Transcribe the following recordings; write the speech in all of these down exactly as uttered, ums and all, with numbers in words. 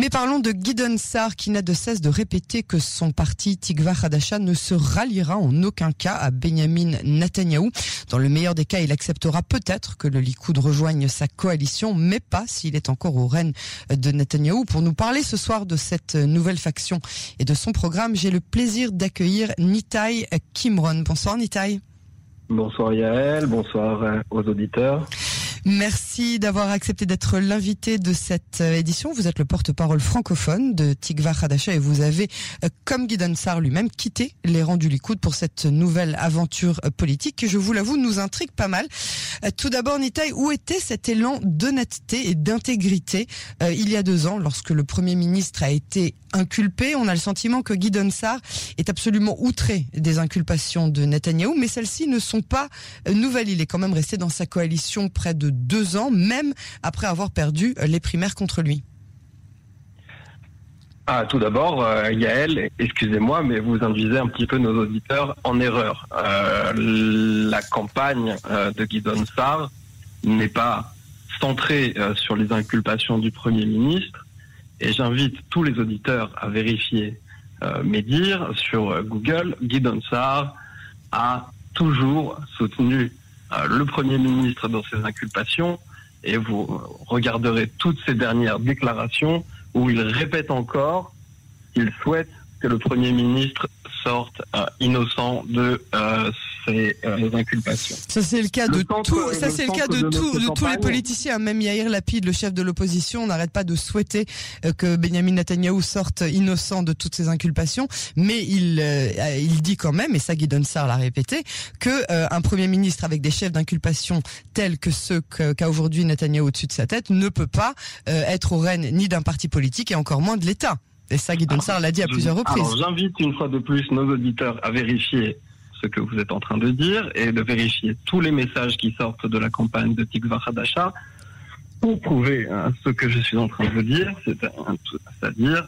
Mais parlons de Gideon Saar qui n'a de cesse de répéter que son parti Tikva Hadasha ne se ralliera en aucun cas à Benyamin Netanyahou. Dans le meilleur des cas, il acceptera peut-être que le Likoud rejoigne sa coalition, mais pas s'il est encore au règne de Netanyahou. Pour nous parler ce soir de cette nouvelle faction et de son programme, j'ai le plaisir d'accueillir Nitaï Kimron. Bonsoir Nitaï. Bonsoir Yael, bonsoir aux auditeurs. Merci d'avoir accepté d'être l'invité de cette édition. Vous êtes le porte-parole francophone de Tikva Hadasha et vous avez, comme Gideon Saar lui-même, quitté les rangs du Likoud pour cette nouvelle aventure politique qui, je vous l'avoue, nous intrigue pas mal. Tout d'abord, Nitaï, où était cet élan d'honnêteté et d'intégrité il y a deux ans lorsque le Premier ministre a été inculpé? On a le sentiment que Gideon Saar est absolument outré des inculpations de Netanyahou, mais celles-ci ne sont pas nouvelles. Il est quand même resté dans sa coalition près de deux ans, même après avoir perdu les primaires contre lui. Ah, tout d'abord, euh, Yael, excusez-moi, mais vous induisez un petit peu nos auditeurs en erreur. Euh, la campagne euh, de Gideon Saar n'est pas centrée euh, sur les inculpations du Premier ministre, et j'invite tous les auditeurs à vérifier euh, mes dires sur euh, Google. Gideon Saar a toujours soutenu Euh, le Premier ministre dans ses inculpations, et vous regarderez toutes ces dernières déclarations où il répète encore qu'il souhaite que le Premier ministre sorte euh, innocent de euh, ces euh, inculpations. Ça c'est le cas le de tout, ça c'est le cas de, de, tout, de tous les politiciens, même Yair Lapid, le chef de l'opposition, n'arrête pas de souhaiter euh, que Benyamin Netanyahou sorte innocent de toutes ces inculpations, mais il euh, il dit quand même, et ça Gideon Saar l'a répété, que euh, un Premier ministre avec des chefs d'inculpation tels que ceux que, qu'a aujourd'hui Netanyahou au-dessus de sa tête ne peut pas euh, être au règne ni d'un parti politique et encore moins de l'État. Et ça, Gideon Saar l'a dit à je, plusieurs reprises. Alors, j'invite une fois de plus nos auditeurs à vérifier ce que vous êtes en train de dire et de vérifier tous les messages qui sortent de la campagne de Tikva Hadasha pour prouver hein, ce que je suis en train de vous dire, c'est-à-dire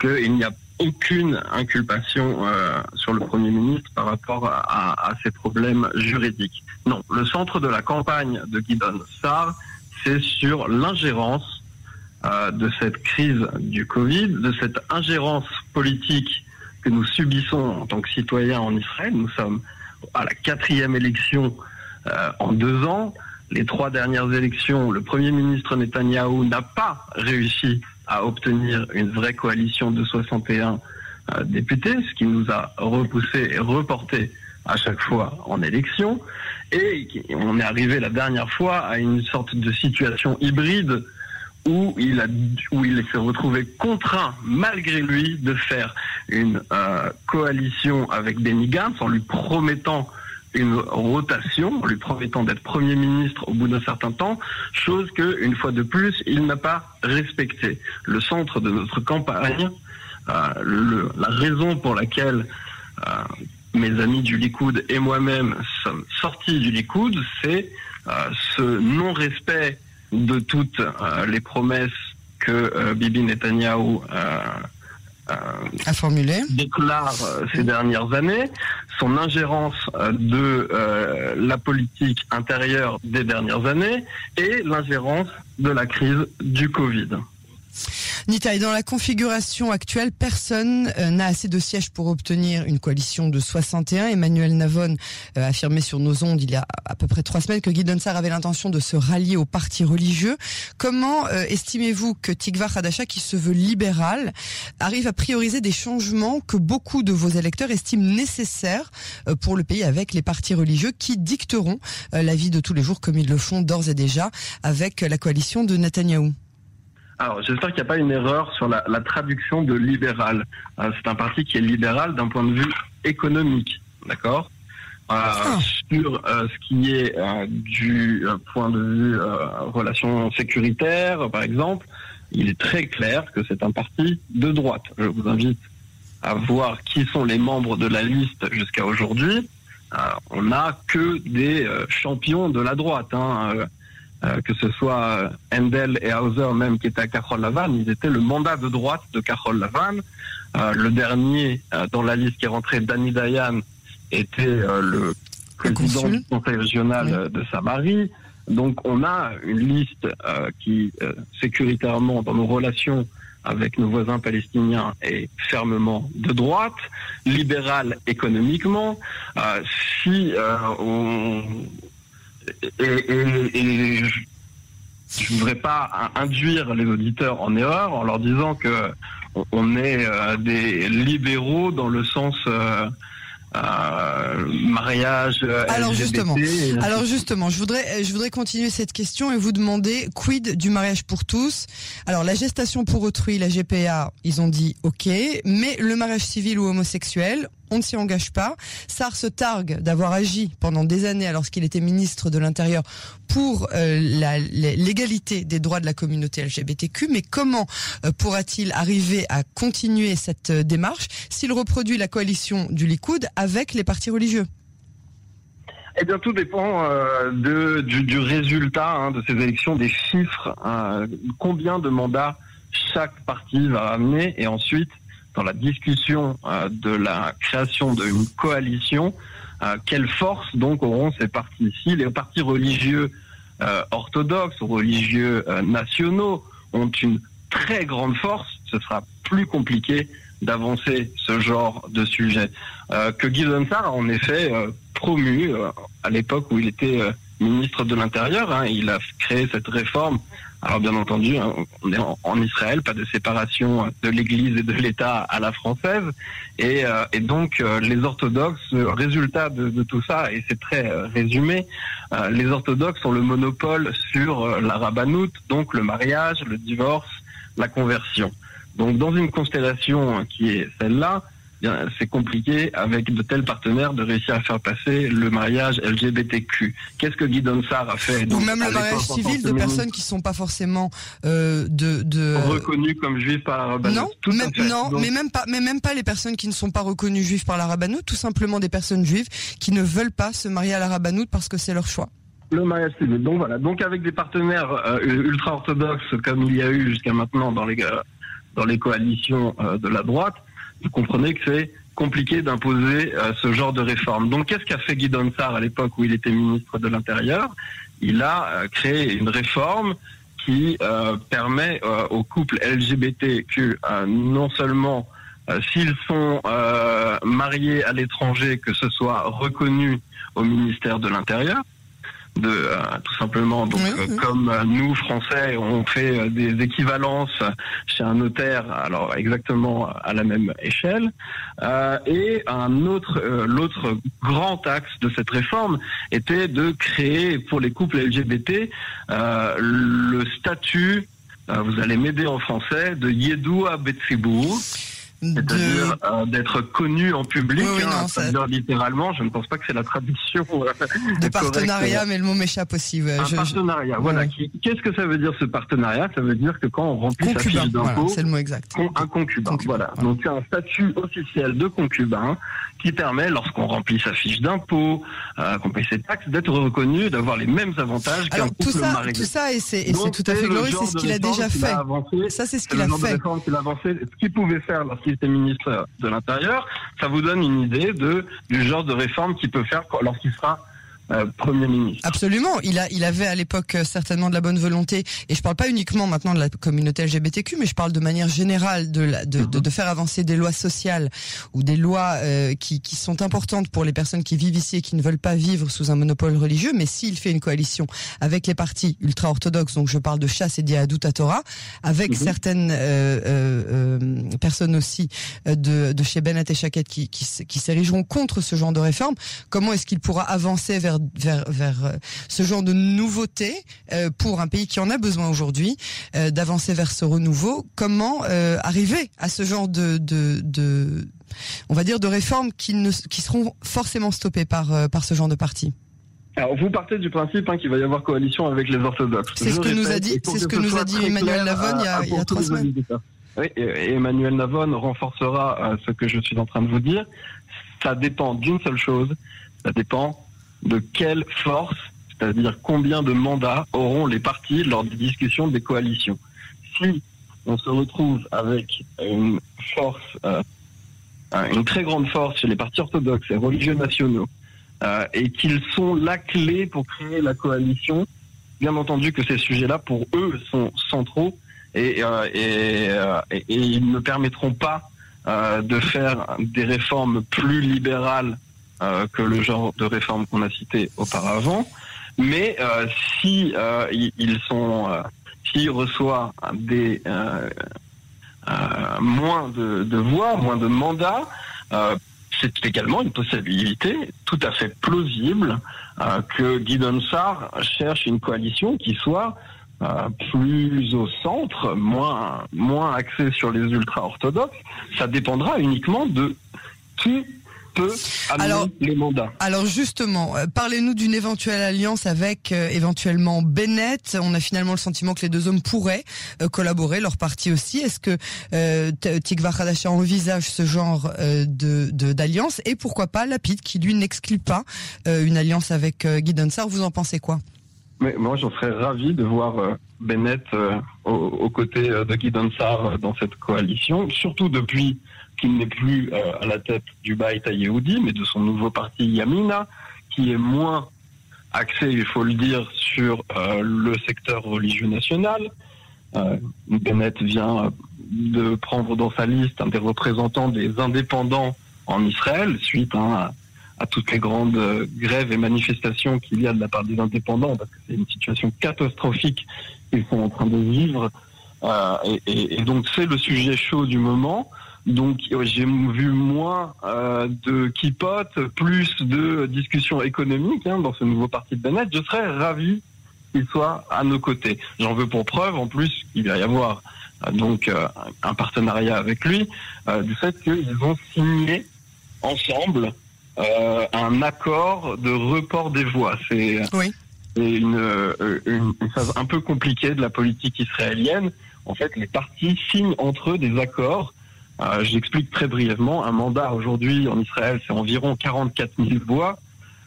qu'il n'y a aucune inculpation euh, sur le Premier ministre par rapport à, à, à ces problèmes juridiques. Non, le centre de la campagne de Gideon Saar, c'est sur l'ingérence Euh, de cette crise du Covid, de cette ingérence politique que nous subissons en tant que citoyens en Israël. Nous sommes à la quatrième élection euh, en deux ans. Les trois dernières élections, le Premier ministre Netanyahou n'a pas réussi à obtenir une vraie coalition de soixante et un euh, députés, ce qui nous a repoussé et reporté à chaque fois en élection. Et on est arrivé la dernière fois à une sorte de situation hybride où il, a, où il s'est retrouvé contraint, malgré lui, de faire une euh, coalition avec Benny Gantz en lui promettant une rotation, en lui promettant d'être Premier ministre au bout d'un certain temps, chose que, une fois de plus, il n'a pas respectée. Le centre de notre campagne, euh, le, la raison pour laquelle euh, mes amis du Likoud et moi-même sommes sortis du Likoud, c'est euh, ce non-respect de toutes euh, les promesses que euh, Bibi Netanyahou euh, euh, a formulées, déclare euh, ces dernières années, son ingérence euh, de euh, la politique intérieure des dernières années et l'ingérence de la crise du Covid. Nitaï, dans la configuration actuelle, personne euh, n'a assez de sièges pour obtenir une coalition de soixante et un. Emmanuel Navon euh, affirmait sur nos ondes il y a à peu près trois semaines que Gideon Saar avait l'intention de se rallier au parti religieux. Comment euh, estimez-vous que Tikva Hadasha, qui se veut libéral, arrive à prioriser des changements que beaucoup de vos électeurs estiment nécessaires euh, pour le pays avec les partis religieux qui dicteront euh, la vie de tous les jours comme ils le font d'ores et déjà avec euh, la coalition de Netanyahou? Alors, j'espère qu'il n'y a pas une erreur sur la, la traduction de libéral. Euh, c'est un parti qui est libéral d'un point de vue économique, d'accord euh, ah. Sur euh, ce qui est euh, du euh, point de vue euh, relations sécuritaires, par exemple, il est très clair que c'est un parti de droite. Je vous invite à voir qui sont les membres de la liste jusqu'à aujourd'hui. Euh, on n'a que des euh, champions de la droite, hein euh, Euh, que ce soit Endel et Hauser, même qui étaient à Kahol Lavan, ils étaient le mandat de droite de Kahol Lavan. Euh, le dernier euh, dans la liste qui est rentré, Dani Dayan, était euh, le président du conseil régional oui. de Samarie. Donc on a une liste euh, qui, euh, sécuritairement, dans nos relations avec nos voisins palestiniens est fermement de droite, libéral économiquement. Euh, si euh, on... Et, et, et je ne voudrais pas induire les auditeurs en erreur en leur disant que on est euh, des libéraux dans le sens... Euh, Euh, mariage, L G B T. Alors justement, alors justement, je voudrais, je voudrais continuer cette question et vous demander, quid du mariage pour tous? Alors la gestation pour autrui, la G P A, ils ont dit ok, mais le mariage civil ou homosexuel, on ne s'y engage pas. Sarr se targue d'avoir agi pendant des années, alors qu'il était ministre de l'Intérieur, pour euh, la, l'égalité des droits de la communauté L G B T Q. Mais comment euh, pourra-t-il arriver à continuer cette euh, démarche s'il reproduit la coalition du Likoud avec les partis religieux ? Eh bien, tout dépend euh, de, du, du résultat hein, de ces élections, des chiffres. Hein, combien de mandats chaque parti va amener et ensuite... dans la discussion euh, de la création d'une coalition, euh, quelle force donc auront ces partis? Si les partis religieux euh, orthodoxes ou religieux euh, nationaux ont une très grande force, ce sera plus compliqué d'avancer ce genre de sujet. Euh, que Guillaume Sarr a en effet euh, promu euh, à l'époque où il était euh, ministre de l'Intérieur, hein, il a créé cette réforme. Alors bien entendu, on est en Israël, pas de séparation de l'Église et de l'État à la française, et, euh, et donc euh, les orthodoxes, résultat de, de tout ça, et c'est très euh, résumé, euh, les orthodoxes ont le monopole sur euh, la rabbanout, donc le mariage, le divorce, la conversion. Donc dans une constellation qui est celle-là, bien, c'est compliqué avec de tels partenaires de réussir à faire passer le mariage L G B T Q. Qu'est-ce que Guidon Sarr a fait? Donc, ou même le mariage civil de personnes qui ne sont pas forcément euh, de, de... reconnues comme juives par la rabbanout. Non, tout même, non Donc... mais, même pas, mais même pas les personnes qui ne sont pas reconnues juives par la rabbanout, tout simplement des personnes juives qui ne veulent pas se marier à la rabbanout parce que c'est leur choix. Le mariage civil, donc voilà. Donc avec des partenaires euh, ultra-orthodoxes comme il y a eu jusqu'à maintenant dans les, euh, dans les coalitions euh, de la droite, vous comprenez que c'est compliqué d'imposer euh, ce genre de réforme. Donc qu'est-ce qu'a fait Guidon Sarr à l'époque où il était ministre de l'Intérieur? Il a euh, créé une réforme qui euh, permet euh, aux couples L G B T Q euh, non seulement euh, s'ils sont euh, mariés à l'étranger, que ce soit reconnu au ministère de l'Intérieur, de euh, tout simplement donc oui, oui. Euh, comme euh, nous Français on fait euh, des équivalences chez un notaire, alors exactement à la même échelle euh, et un autre euh, l'autre grand axe de cette réforme était de créer pour les couples L G B T euh, le statut euh, vous allez m'aider en français de Yedua Betzibur. C'est-à-dire de... euh, d'être connu en public, oui, oui, hein, non, ça... littéralement, je ne pense pas que c'est la traduction euh, de partenariat, correcte. Mais le mot m'échappe aussi. Ouais, un je, partenariat, je... voilà. Oui. Qu'est-ce que ça veut dire ce partenariat? Ça veut dire que quand on remplit concubin, sa fiche d'impôt, voilà, c'est le mot exact. Con, un concubin, concubin voilà. voilà. Donc c'est un statut officiel de concubin qui permet, lorsqu'on remplit sa fiche d'impôt, euh, qu'on paye ses taxes, d'être reconnu, d'avoir les mêmes avantages qu'un couple marié. Tout ça, et c'est, et c'est tout à fait glorieux, c'est ce qu'il a déjà fait. Ça, c'est ce qu'il a fait. Ce qu'il pouvait faire lorsqu'il était ministre de l'Intérieur, ça vous donne une idée de, du genre de réforme qu'il peut faire lorsqu'il sera euh, Premier ministre. Absolument, il, a, il avait à l'époque certainement de la bonne volonté, et je ne parle pas uniquement maintenant de la communauté L G B T Q, mais je parle de manière générale de, la, de, de, de faire avancer des lois sociales ou des lois euh, qui, qui sont importantes pour les personnes qui vivent ici et qui ne veulent pas vivre sous un monopole religieux, mais s'il fait une coalition avec les partis ultra-orthodoxes, donc je parle de Chasse et d'Yahadut HaTorah, avec mm-hmm. certaines euh, euh, euh, personnes aussi euh, de, de chez Bennett et Shaket qui, qui, qui s'érigeront contre ce genre de réforme, comment est-ce qu'il pourra avancer vers Vers, vers ce genre de nouveauté euh, pour un pays qui en a besoin aujourd'hui, euh, d'avancer vers ce renouveau? Comment euh, arriver à ce genre de, de, de, on va dire, de réformes qui, ne, qui seront forcément stoppées par, euh, par ce genre de parti? Alors, vous partez du principe hein, qu'il va y avoir coalition avec les orthodoxes. C'est ce que nous a dit, c'est ce que nous a dit Emmanuel Lavonne il y a, il y a trois semaines. Oui, et Emmanuel Lavonne renforcera euh, ce que je suis en train de vous dire. Ça dépend d'une seule chose, ça dépend de quelle force, c'est-à-dire combien de mandats auront les partis lors des discussions des coalitions. Si on se retrouve avec une force, euh, une très grande force chez les partis orthodoxes et religieux nationaux, euh, et qu'ils sont la clé pour créer la coalition, bien entendu que ces sujets-là, pour eux, sont centraux, et, euh, et, euh, et, et ils ne permettront pas euh, de faire des réformes plus libérales euh, que le genre de réformes qu'on a citées auparavant. Mais euh, si euh, ils sont, euh, s'ils reçoivent des euh, euh, moins de, de voix, moins de mandats, euh, c'est également une possibilité tout à fait plausible euh, que Guidon Sarr cherche une coalition qui soit euh, plus au centre, moins moins axée sur les ultra-orthodoxes. Ça dépendra uniquement de qui peut amener alors, les mandats. Alors justement, euh, parlez-nous d'une éventuelle alliance avec euh, éventuellement Bennett. On a finalement le sentiment que les deux hommes pourraient euh, collaborer, leur parti aussi. Est-ce que euh, Tikva Khadashian envisage ce genre euh, de, de d'alliance? Et pourquoi pas Lapid, qui lui n'exclut pas euh, une alliance avec euh, Guidon Sarr. Vous en pensez quoi? Mais moi, j'en serais ravi de voir euh, Bennett euh, aux, aux côtés euh, de Guidon Sarr euh, dans cette coalition, surtout depuis qu'il n'est plus euh, à la tête du Baït Yehoudi, mais de son nouveau parti Yamina, qui est moins axé, il faut le dire, sur euh, le secteur religieux national. Euh, Bennett vient de prendre dans sa liste un des représentants des indépendants en Israël, suite hein, à, à toutes les grandes grèves et manifestations qu'il y a de la part des indépendants, parce que c'est une situation catastrophique qu'ils sont en train de vivre. Euh, et, et, et donc c'est le sujet chaud du moment. Donc j'ai vu moins euh, de quipotes, plus de discussions économiques hein, dans ce nouveau parti de Bennett. Je serais ravi qu'il soit à nos côtés. J'en veux pour preuve, en plus, qu'il va y avoir euh, donc euh, un partenariat avec lui, euh, du fait qu'ils vont signer ensemble euh, un accord de report des voix. C'est, oui. c'est une, une, une phase un peu compliquée de la politique israélienne. En fait, les partis signent entre eux des accords. Euh, j'explique très brièvement, un mandat aujourd'hui en Israël, c'est environ quarante-quatre mille voix.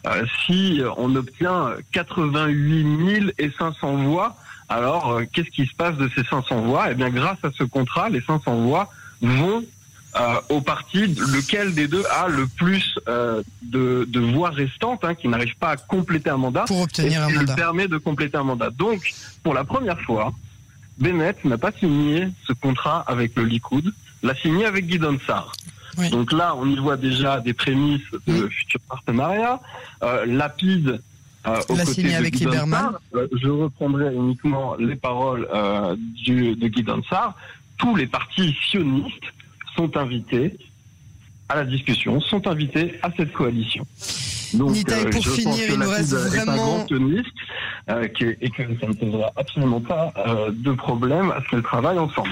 Euh, si on obtient quatre-vingt-huit mille et cinq cents voix, alors euh, qu'est-ce qui se passe de ces cinq cents voix? Eh bien, grâce à ce contrat, les cinq cents voix vont euh, au parti lequel des deux a le plus euh, de, de voix restantes, hein, qui n'arrivent pas à compléter un mandat. Pour obtenir un mandat. Qui permet de compléter un mandat. Donc, pour la première fois, Bennett n'a pas signé ce contrat avec le Likoud, l'a signé avec Guidon Sarr. Oui. Donc là, on y voit déjà des prémices de oui. futurs partenariats. Euh, Lapid, euh, aux l'a côtés de avec Guidon Sarr, euh, je reprendrai uniquement les paroles euh, du, de Guidon Sarr. Tous les partis sionistes sont invités à la discussion, sont invités à cette coalition. Donc, Nitaï, pour euh, je finir, pense que il nous reste vraiment un grand sioniste euh, que, et que ça ne posera absolument pas euh, de problème à ce qu'elles travaillent ensemble.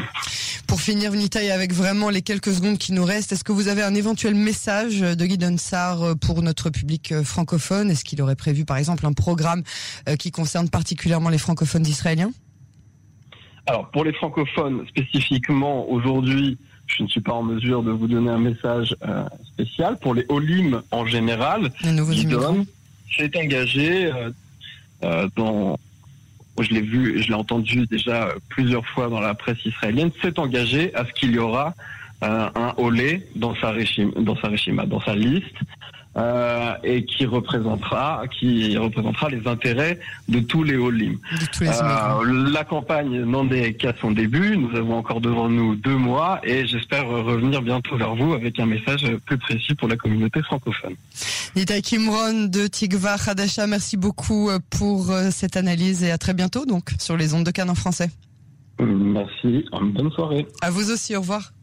Pour finir, Nitaï, avec vraiment les quelques secondes qui nous restent, est-ce que vous avez un éventuel message de Guidon Sarr pour notre public francophone? Est-ce qu'il aurait prévu, par exemple, un programme qui concerne particulièrement les francophones israéliens? Alors, pour les francophones spécifiquement, aujourd'hui, je ne suis pas en mesure de vous donner un message euh, spécial. Pour les Olim en général, Guidon s'est engagé euh, euh, dans... je l'ai vu, je l'ai entendu déjà plusieurs fois dans la presse israélienne, s'est engagé à ce qu'il y aura euh, un Olé dans sa réchima, dans sa réchima, dans sa liste, euh, et qui représentera, qui représentera les intérêts de tous les Olim. Tous les euh, la campagne n'en est qu'à son début. Nous avons encore devant nous deux mois, et j'espère revenir bientôt vers vous avec un message plus précis pour la communauté francophone. Nitaï Kimron de Tikva Khadashian, merci beaucoup pour cette analyse et à très bientôt donc sur les ondes de Cannes en français. Merci, bonne soirée. À vous aussi, au revoir.